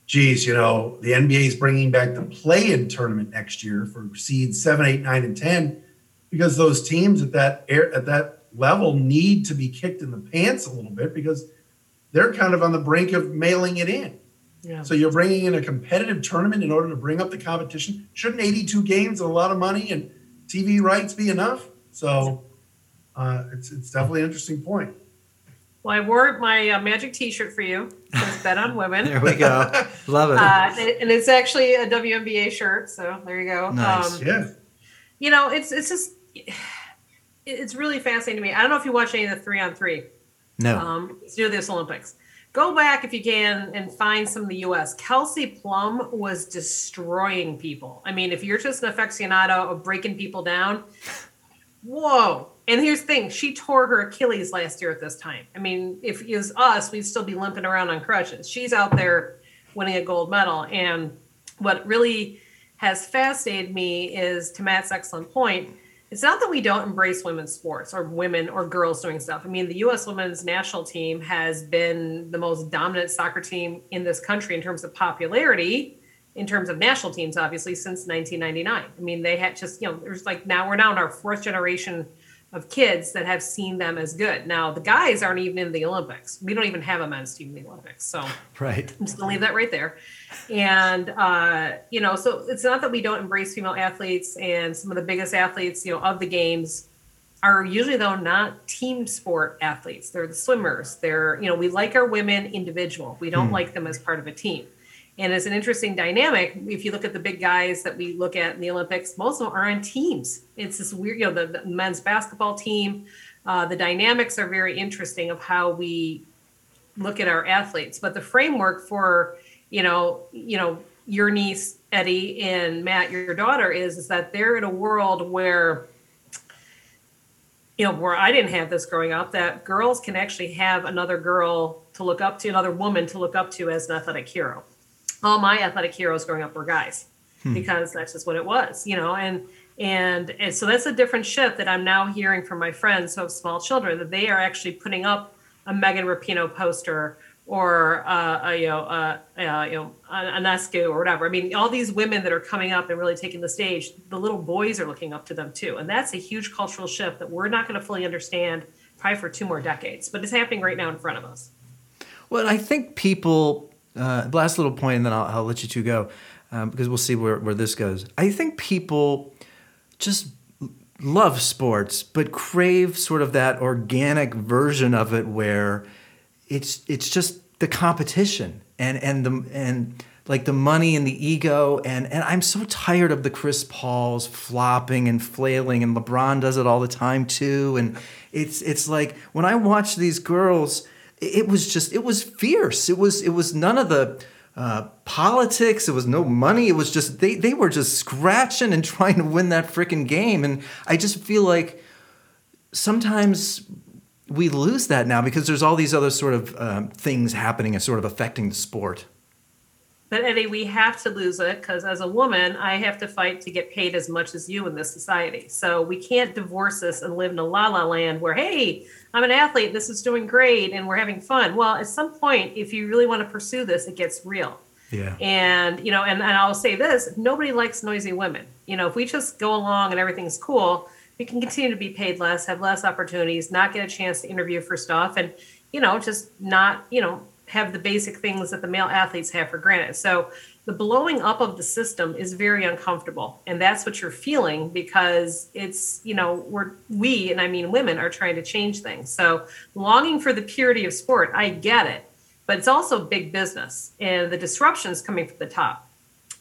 geez, you know, the NBA is bringing back the play-in tournament next year for seeds 7, 8, 9, and 10 because those teams at that level need to be kicked in the pants a little bit because they're kind of on the brink of mailing it in. Yeah. So you're bringing in a competitive tournament in order to bring up the competition. Shouldn't 82 games and a lot of money and TV rights be enough? So it's definitely an interesting point. Well, I wore my magic T-shirt for you. It's Bet on Women. There we go. Love it. And it's actually a WNBA shirt. So there you go. Nice. Yeah. You know, it's just... It's really fascinating to me. I don't know if you watch any of the 3-on-3. No. Let's do this Olympics. Go back if you can and find some of the U.S. Kelsey Plum was destroying people. I mean, if you're just an aficionado of breaking people down, whoa. And here's the thing. She tore her Achilles last year at this time. I mean, if it was us, we'd still be limping around on crutches. She's out there winning a gold medal. And what really has fascinated me is, to Matt's excellent point, it's not that we don't embrace women's sports or women or girls doing stuff. I mean, the U.S. women's national team has been the most dominant soccer team in this country in terms of popularity, in terms of national teams, obviously, since 1999. I mean, they had just, you know, there's like now we're down our 4th generation of kids that have seen them as good. Now, the guys aren't even in the Olympics. We don't even have a men's team in the Olympics. So right. I'm just going to leave that right there. And, you know, so it's not that we don't embrace female athletes, and some of the biggest athletes, you know, of the games are usually, though, not team sport athletes. They're the swimmers. They're, you know, we like our women individual. We don't like them as part of a team. And it's an interesting dynamic. If you look at the big guys that we look at in the Olympics, most of them are on teams. It's this weird, you know, the men's basketball team. The dynamics are very interesting of how we look at our athletes. But the framework for, you know, your niece, Eddie, and Matt, your daughter, is that they're in a world where, you know, where I didn't have this growing up, that girls can actually have another girl to look up to, another woman to look up to as an athletic hero. All my athletic heroes growing up were guys because that's just what it was, you know, and so that's a different shift that I'm now hearing from my friends who have small children, that they are actually putting up a Megan Rapinoe poster or, an Anescu or whatever. I mean, all these women that are coming up and really taking the stage, the little boys are looking up to them too. And that's a huge cultural shift that we're not going to fully understand probably for 2 more decades, but it's happening right now in front of us. Well, I think people... last little point, and then I'll let you two go, because we'll see where this goes. I think people just love sports, but crave sort of that organic version of it where it's just the competition and like the money and the ego. And I'm so tired of the Chris Pauls flopping and flailing, and LeBron does it all the time too. And it's like when I watch these girls, it was fierce. It was none of the politics. It was no money. It was just, they were just scratching and trying to win that freaking game. And I just feel like sometimes we lose that now because there's all these other sort of things happening and sort of affecting the sport. But Eddie, we have to lose it because as a woman, I have to fight to get paid as much as you in this society. So we can't divorce this and live in a la-la land where, hey, I'm an athlete, this is doing great, and we're having fun. Well, at some point, if you really want to pursue this, it gets real. Yeah. And, you know, and I'll say this, nobody likes noisy women. You know, if we just go along and everything's cool, we can continue to be paid less, have less opportunities, not get a chance to interview for stuff, and, just not, have the basic things that the male athletes have for granted. So the blowing up of the system is very uncomfortable. And that's what you're feeling because it's, we, and I mean women, are trying to change things. So longing for the purity of sport, I get it. But it's also big business and the disruption is coming from the top.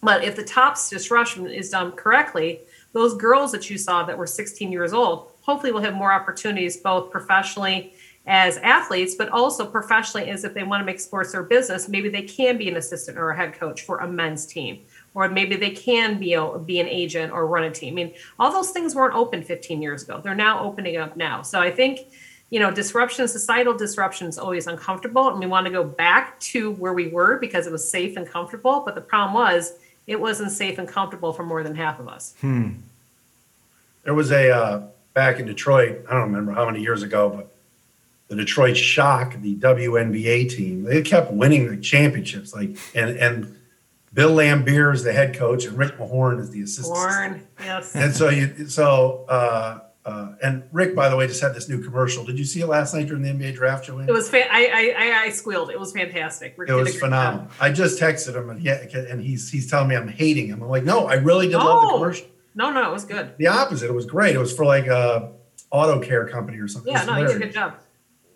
But if the top's disruption is done correctly, those girls that you saw that were 16 years old, hopefully will have more opportunities both professionally as athletes, but also professionally as if they want to make sports their business. Maybe they can be an assistant or a head coach for a men's team, or maybe they can be an agent or run a team. I mean, all those things weren't open 15 years ago. They're now opening up now. So I think, disruption, societal disruption is always uncomfortable. And we want to go back to where we were because it was safe and comfortable. But the problem was it wasn't safe and comfortable for more than half of us. There was a, back in Detroit, I don't remember how many years ago, but the Detroit Shock, the WNBA team, they kept winning the championships. And Bill Lambier is the head coach, and Rick Mahorn is the assistant. Mahorn, yes. And so Rick, by the way, just had this new commercial. Did you see it last night during the NBA draft, Joanne? It was I squealed. It was fantastic. Rick, it was phenomenal. I just texted him, and he's telling me I'm hating him. I'm like, no, I really did love the commercial. No, it was good. The opposite. It was great. It was for like a auto care company or something. Yeah, you did a good job.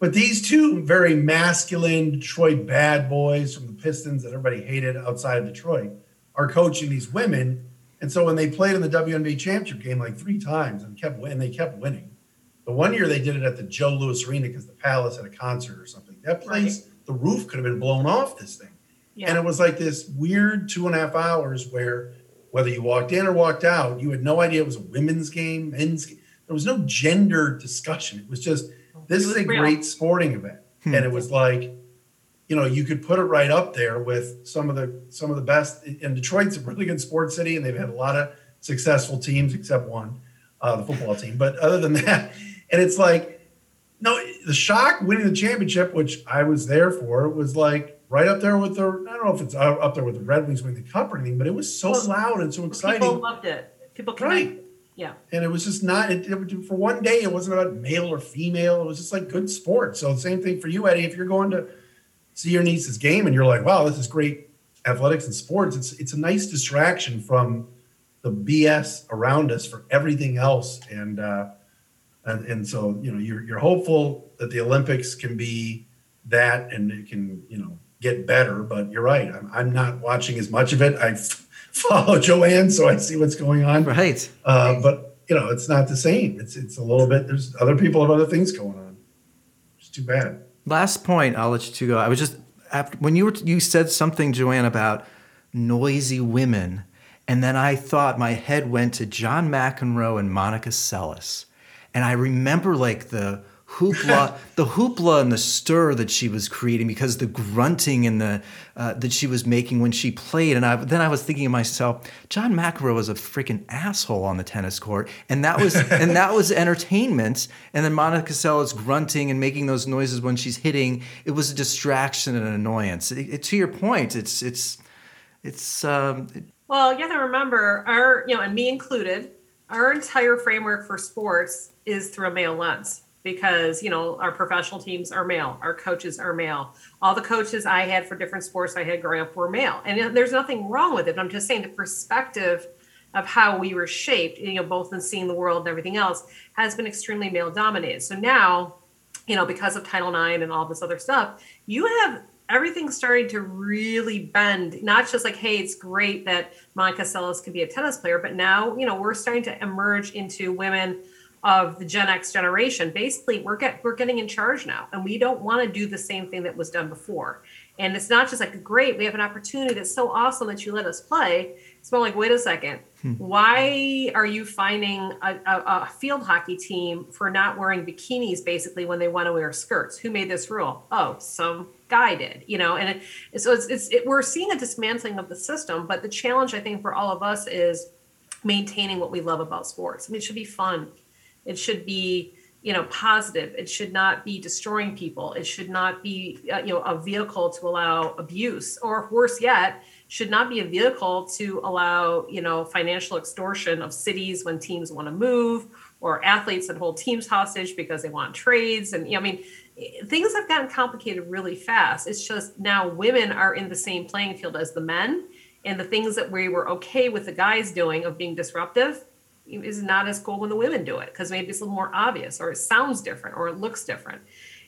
But these two very masculine Detroit bad boys from the Pistons that everybody hated outside of Detroit are coaching these women. And so when they played in the WNBA championship game like three times and they kept winning. The one year they did it at the Joe Louis Arena because the Palace had a concert or something. That place, right. The roof could have been blown off this thing. Yeah. And it was like this weird 2.5 hours where whether you walked in or walked out, you had no idea it was a women's game, men's game. There was no gender discussion. It was just... This is a great sporting event. And it was like, you could put it right up there with some of the best. And Detroit's a really good sports city, and they've had a lot of successful teams except one, the football team. But other than that, and it's like, no, the Shock winning the championship, which I was there for, was like right up there with the, I don't know if it's up there with the Red Wings winning the cup or anything, but it was so loud and so exciting. People loved it. People connected. Right. Yeah. And it was just not, for one day, it wasn't about male or female. It was just like good sports. So the same thing for you, Eddie, if you're going to see your niece's game and you're like, wow, this is great athletics and sports. It's a nice distraction from the BS around us for everything else. And so, you're hopeful that the Olympics can be that and it can, get better, but you're right. I'm not watching as much of it. I follow Joanne, so I see what's going on. Right. But it's not the same. It's a little bit. There's other people have other things going on. It's too bad. Last point. I'll let you two go. I was just when you said something, Joanne, about noisy women, and then I thought my head went to John McEnroe and Monica Seles, and I remember like the hoopla, the hoopla and the stir that she was creating because the grunting and the that she was making when she played. And I was thinking to myself, John McEnroe was a freaking asshole on the tennis court, and that was entertainment. And then Monica Seles grunting and making those noises when she's hitting. It was a distraction and an annoyance. To your point, well, you have to remember our and me included, our entire framework for sports is through a male lens. Because, our professional teams are male, our coaches are male. All the coaches I had for different sports I had growing up were male. And there's nothing wrong with it. But I'm just saying the perspective of how we were shaped, both in seeing the world and everything else, has been extremely male dominated. So now, because of Title IX and all this other stuff, you have everything starting to really bend, not just like, hey, it's great that Monica Seles could be a tennis player, but now, we're starting to emerge into women of the Gen X generation. Basically, we're getting in charge now, and we don't want to do the same thing that was done before. And it's not just like, great, we have an opportunity that's so awesome that you let us play. It's more like, wait a second, why are you finding a field hockey team for not wearing bikinis basically when they want to wear skirts? Who made this rule? Oh, some guy did, And so we're seeing a dismantling of the system, but the challenge I think for all of us is maintaining what we love about sports. I mean, it should be fun. It should be, positive. It should not be destroying people. It should not be, a vehicle to allow abuse, or worse yet, should not be a vehicle to allow, financial extortion of cities when teams want to move or athletes that hold teams hostage because they want trades. And, you know, I mean, things have gotten complicated really fast. It's just now women are in the same playing field as the men, and the things that we were okay with the guys doing of being disruptive is not as cool when the women do it, because maybe it's a little more obvious, or it sounds different, or it looks different.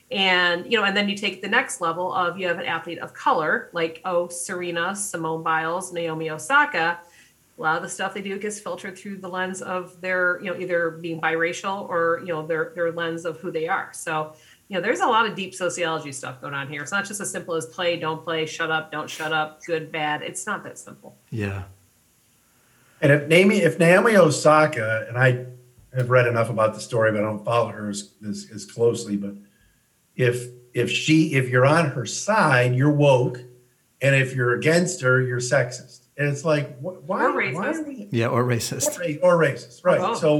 And, you know, and then you take the next level of, you have an athlete of color, like, oh, Serena, Simone Biles, Naomi Osaka. A lot of the stuff they do gets filtered through the lens of their, you know, either being biracial or, you know, their lens of who they are. So, you know, there's a lot of deep sociology stuff going on here. It's not just as simple as play, don't play, shut up, don't shut up, good, bad. It's not that simple. Yeah. And if Naomi Osaka, and I have read enough about the story, but I don't follow her as closely, but if you're on her side, you're woke, and if you're against her, you're sexist. And it's like, why are we? Yeah, or racist. Or racist, right? Oh. So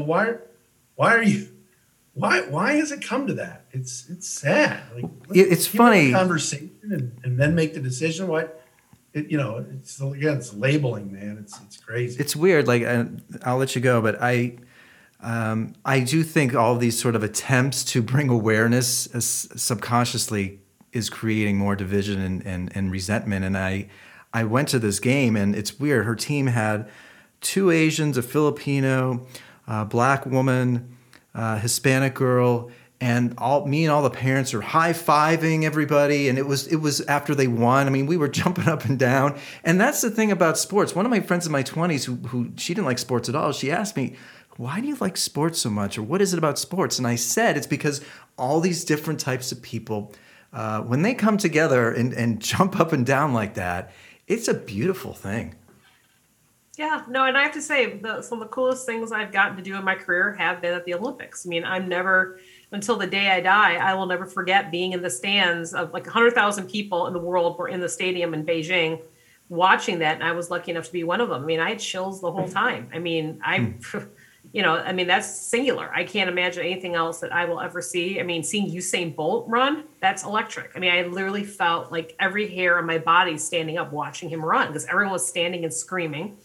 why has it come to that? It's sad. Like, it's funny. Conversation and then make the decision. It's labeling, man. It's crazy. It's weird. Like, I'll let you go, but I do think all these sort of attempts to bring awareness subconsciously is creating more division and resentment. And I went to this game, and it's weird. Her team had two Asians, a Filipino, black woman, Hispanic girl, and all the parents are high-fiving everybody. And it was after they won. I mean, we were jumping up and down. And that's the thing about sports. One of my friends in my 20s who she didn't like sports at all, she asked me, why do you like sports so much? Or what is it about sports? And I said, it's because all these different types of people, when they come together and jump up and down like that, it's a beautiful thing. Yeah, no, and I have to say, some of the coolest things I've gotten to do in my career have been at the Olympics. I mean, until the day I die, I will never forget being in the stands of like 100,000 people in the world were in the stadium in Beijing watching that. And I was lucky enough to be one of them. I mean, I had chills the whole time. I mean, that's singular. I can't imagine anything else that I will ever see. I mean, seeing Usain Bolt run, that's electric. I mean, I literally felt like every hair on my body standing up watching him run, because everyone was standing and screaming.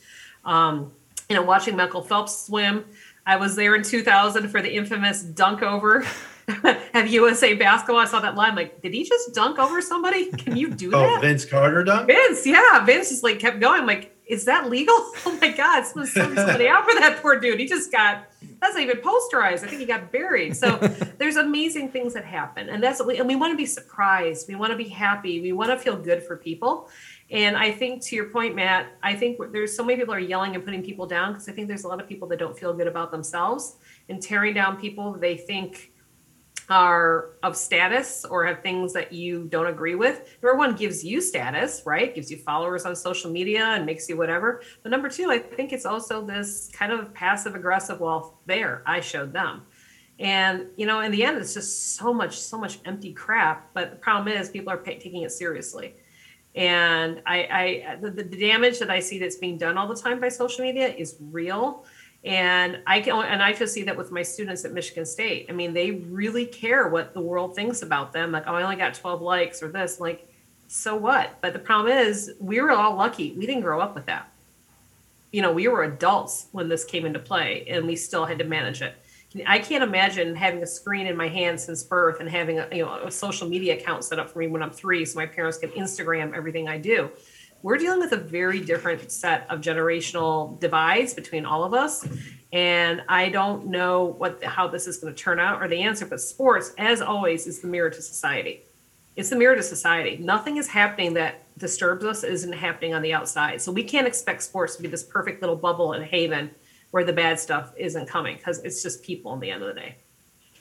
Watching Michael Phelps swim. I was there in 2000 for the infamous dunk over at USA Basketball. I saw that line, like, did he just dunk over somebody? Can you do that? Oh, Vince Carter dunk? Vince just like kept going. I'm like, is that legal? Oh my God, someone's throwing somebody out for that poor dude. That's not even posterized. I think he got buried. So there's amazing things that happen. And that's what we want to be surprised. We want to be happy. We want to feel good for people. And I think, to your point, Matt, I think there's so many people are yelling and putting people down, because I think there's a lot of people that don't feel good about themselves, and tearing down people they think are of status or have things that you don't agree with. Number one, gives you status, right? Gives you followers on social media and makes you whatever. But number two, I think it's also this kind of passive aggressive, well, there, I showed them. And, you know, in the end, it's just so much empty crap. But the problem is people are taking it seriously. And the damage that I see that's being done all the time by social media is real. And I just see that with my students at Michigan State. I mean, they really care what the world thinks about them. Like, oh, I only got 12 likes or this. I'm like, so what? But the problem is, we were all lucky. We didn't grow up with that. You know, we were adults when this came into play, and we still had to manage it. I can't imagine having a screen in my hand since birth and having a social media account set up for me when I'm 3, so my parents can Instagram everything I do. We're dealing with a very different set of generational divides between all of us. And I don't know how this is going to turn out or the answer, but sports, as always, is the mirror to society. It's the mirror to society. Nothing is happening that disturbs us isn't happening on the outside. So we can't expect sports to be this perfect little bubble and haven where the bad stuff isn't coming, because it's just people in the end of the day.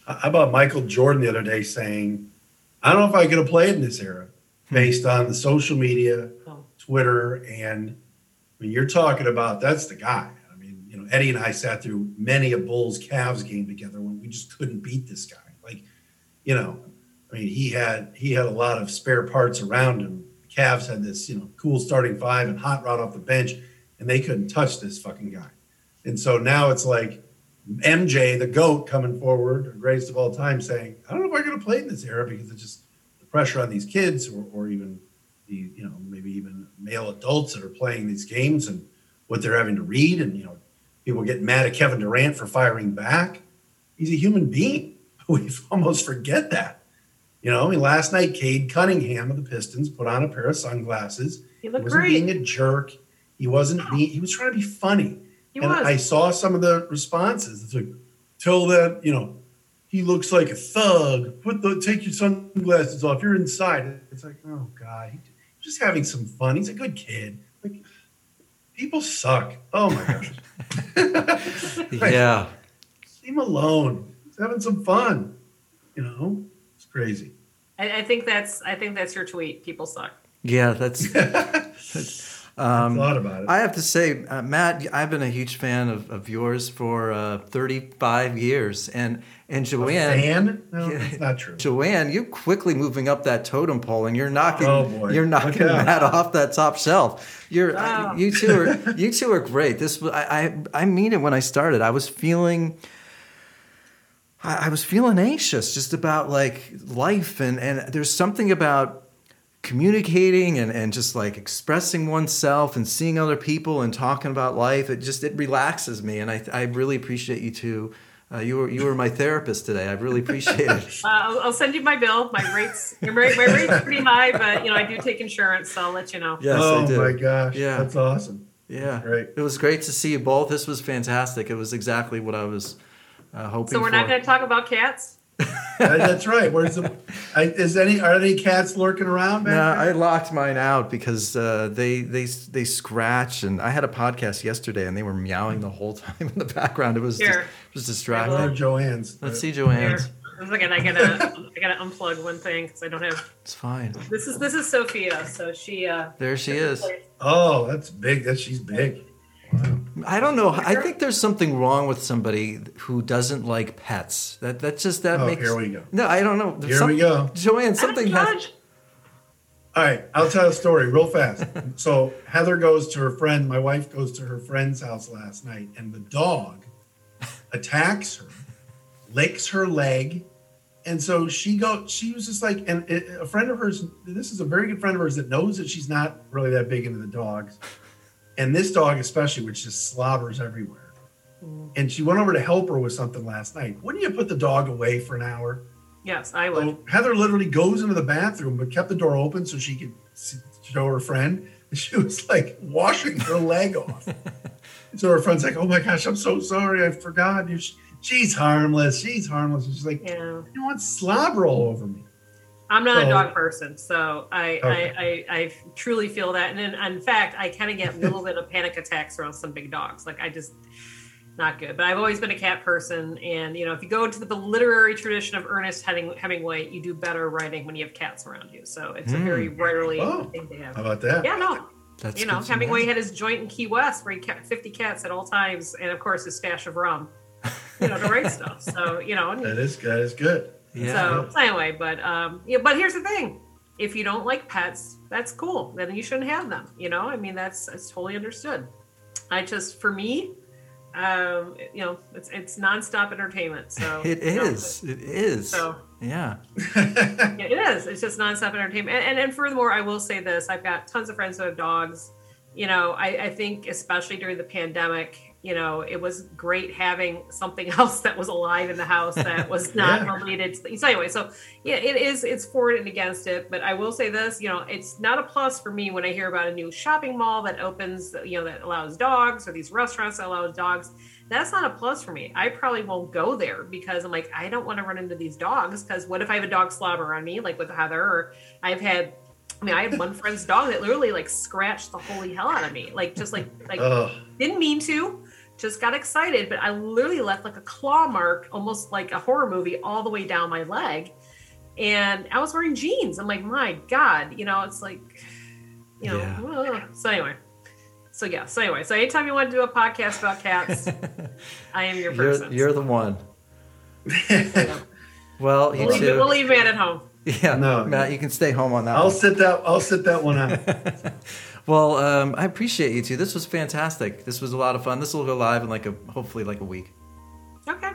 How about Michael Jordan the other day saying, I don't know if I could have played in this era based on the social media, Twitter, and when you're talking about, that's the guy. I mean, you know, Eddie and I sat through many a Bulls-Cavs game together when we just couldn't beat this guy. Like, you know, I mean, he had a lot of spare parts around him. The Cavs had this, you know, cool starting five and hot rod off the bench, and they couldn't touch this fucking guy. And so now it's like MJ, the GOAT, coming forward, or greatest of all time, saying, I don't know if I'm going to play in this era, because it's just the pressure on these kids or even the, you know, maybe even male adults that are playing these games and what they're having to read. And, you know, people get mad at Kevin Durant for firing back. he's a human being. We almost forget that. You know, I mean, last night, Cade Cunningham of the Pistons put on a pair of sunglasses. He looked great. He wasn't being a jerk. He wasn't being, he was trying to be funny. He was. I saw some of the responses. It's like, tell that, you know, he looks like a thug. Take your sunglasses off. You're inside. It's like, oh, God. He's just having some fun. He's a good kid. Like, people suck. Oh, my gosh. Yeah. Leave him alone. He's having some fun. You know? It's crazy. I think that's your tweet. People suck. Yeah, that's I thought about it. I have to say, Matt, I've been a huge fan of yours for 35 years. And Joanne. A fan? No, that's not true. Joanne, you're quickly moving up that totem pole, and you're knocking Matt off that top shelf. You two are great. I mean it when I started. I was feeling anxious just about like life, and there's something about communicating and just like expressing oneself and seeing other people and talking about life. It relaxes me, and I really appreciate you two. You were my therapist today. I really appreciate it. I'll send you my bill. My rate's pretty high, but you know I do take insurance, so I'll let you know. Yes, oh I do. My gosh, yeah, that's awesome. Yeah, that's great. It was great to see you both. This was fantastic. It was exactly what I was hoping. So we're not going to talk about cats. That's right. Where's the? Are there any cats lurking around? No, I locked mine out because they scratch, and I had a podcast yesterday, and they were meowing the whole time in the background. It was just distracting. I love Joanne's. Let's see Joanne's. I gotta unplug one thing because I don't have. It's fine. This is Sophia. So she. There she is. Oh, that's big. She's big. Wow. I don't know. I think there's something wrong with somebody who doesn't like pets. That makes. Here we go. No, I don't know. Joanne, something. All right, I'll tell a story real fast. So Heather goes to her friend. My wife goes to her friend's house last night, and the dog attacks her, licks her leg, and so she goes. She was just like, and a friend of hers. This is a very good friend of hers that knows that she's not really that big into the dogs. And this dog especially, which just slobbers everywhere. And she went over to help her with something last night. Wouldn't you put the dog away for an hour? Yes, I would. So Heather literally goes into the bathroom, but kept the door open so she could show her friend. And she was like washing her leg off. So her friend's like, oh my gosh, I'm so sorry. I forgot. She's harmless. She's harmless. And she's like, yeah. You want slobber all over me. I'm not a dog person, so I truly feel that. And in fact, I kind of get a little bit of panic attacks around some big dogs. Like, I just, not good. But I've always been a cat person. And, you know, if you go into the literary tradition of Ernest Hemingway, you do better writing when you have cats around you. So it's a very rarely thing to have. How about that? Yeah, no. That's, you know, Hemingway had his joint in Key West where he kept 50 cats at all times. And, of course, his stash of rum, you know, to write stuff. So, you know. That is good. Yeah. So anyway, but here's the thing. If you don't like pets, that's cool. Then you shouldn't have them. You know, I mean, that's totally understood. I just, for me, you know, it's nonstop entertainment. So it is. So yeah, it is. It's just nonstop entertainment. And furthermore, I will say this. I've got tons of friends who have dogs. You know, I think especially during the pandemic, you know, it was great having something else that was alive in the house that was not related to so anyway, so yeah, it is, it's for it and against it. But I will say this, you know, it's not a plus for me when I hear about a new shopping mall that opens, you know, that allows dogs, or these restaurants that allow dogs. That's not a plus for me. I probably won't go there because I'm like, I don't want to run into these dogs, because what if I have a dog slobber on me, like with Heather? Or I had one friend's dog that literally like scratched the holy hell out of me, like just like didn't mean to. Just got excited, but I literally left like a claw mark, almost like a horror movie, all the way down my leg. And I was wearing jeans. I'm like, my God, you know, it's like, you know. Yeah. So anytime you want to do a podcast about cats, I am your person. You're the one. Well, you too. We'll leave Matt at home. Yeah, no, Matt, you can stay home on that. I'll sit that one out. Well, I appreciate you two. This was fantastic. This was a lot of fun. This will go live in hopefully a week. Okay.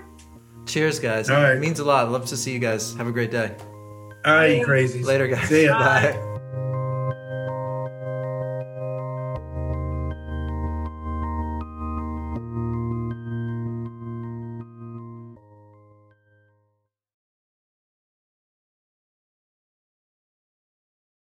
Cheers, guys. All right. It means a lot. I'd love to see you guys. Have a great day. All right, you crazies. Later, guys. See ya. Bye.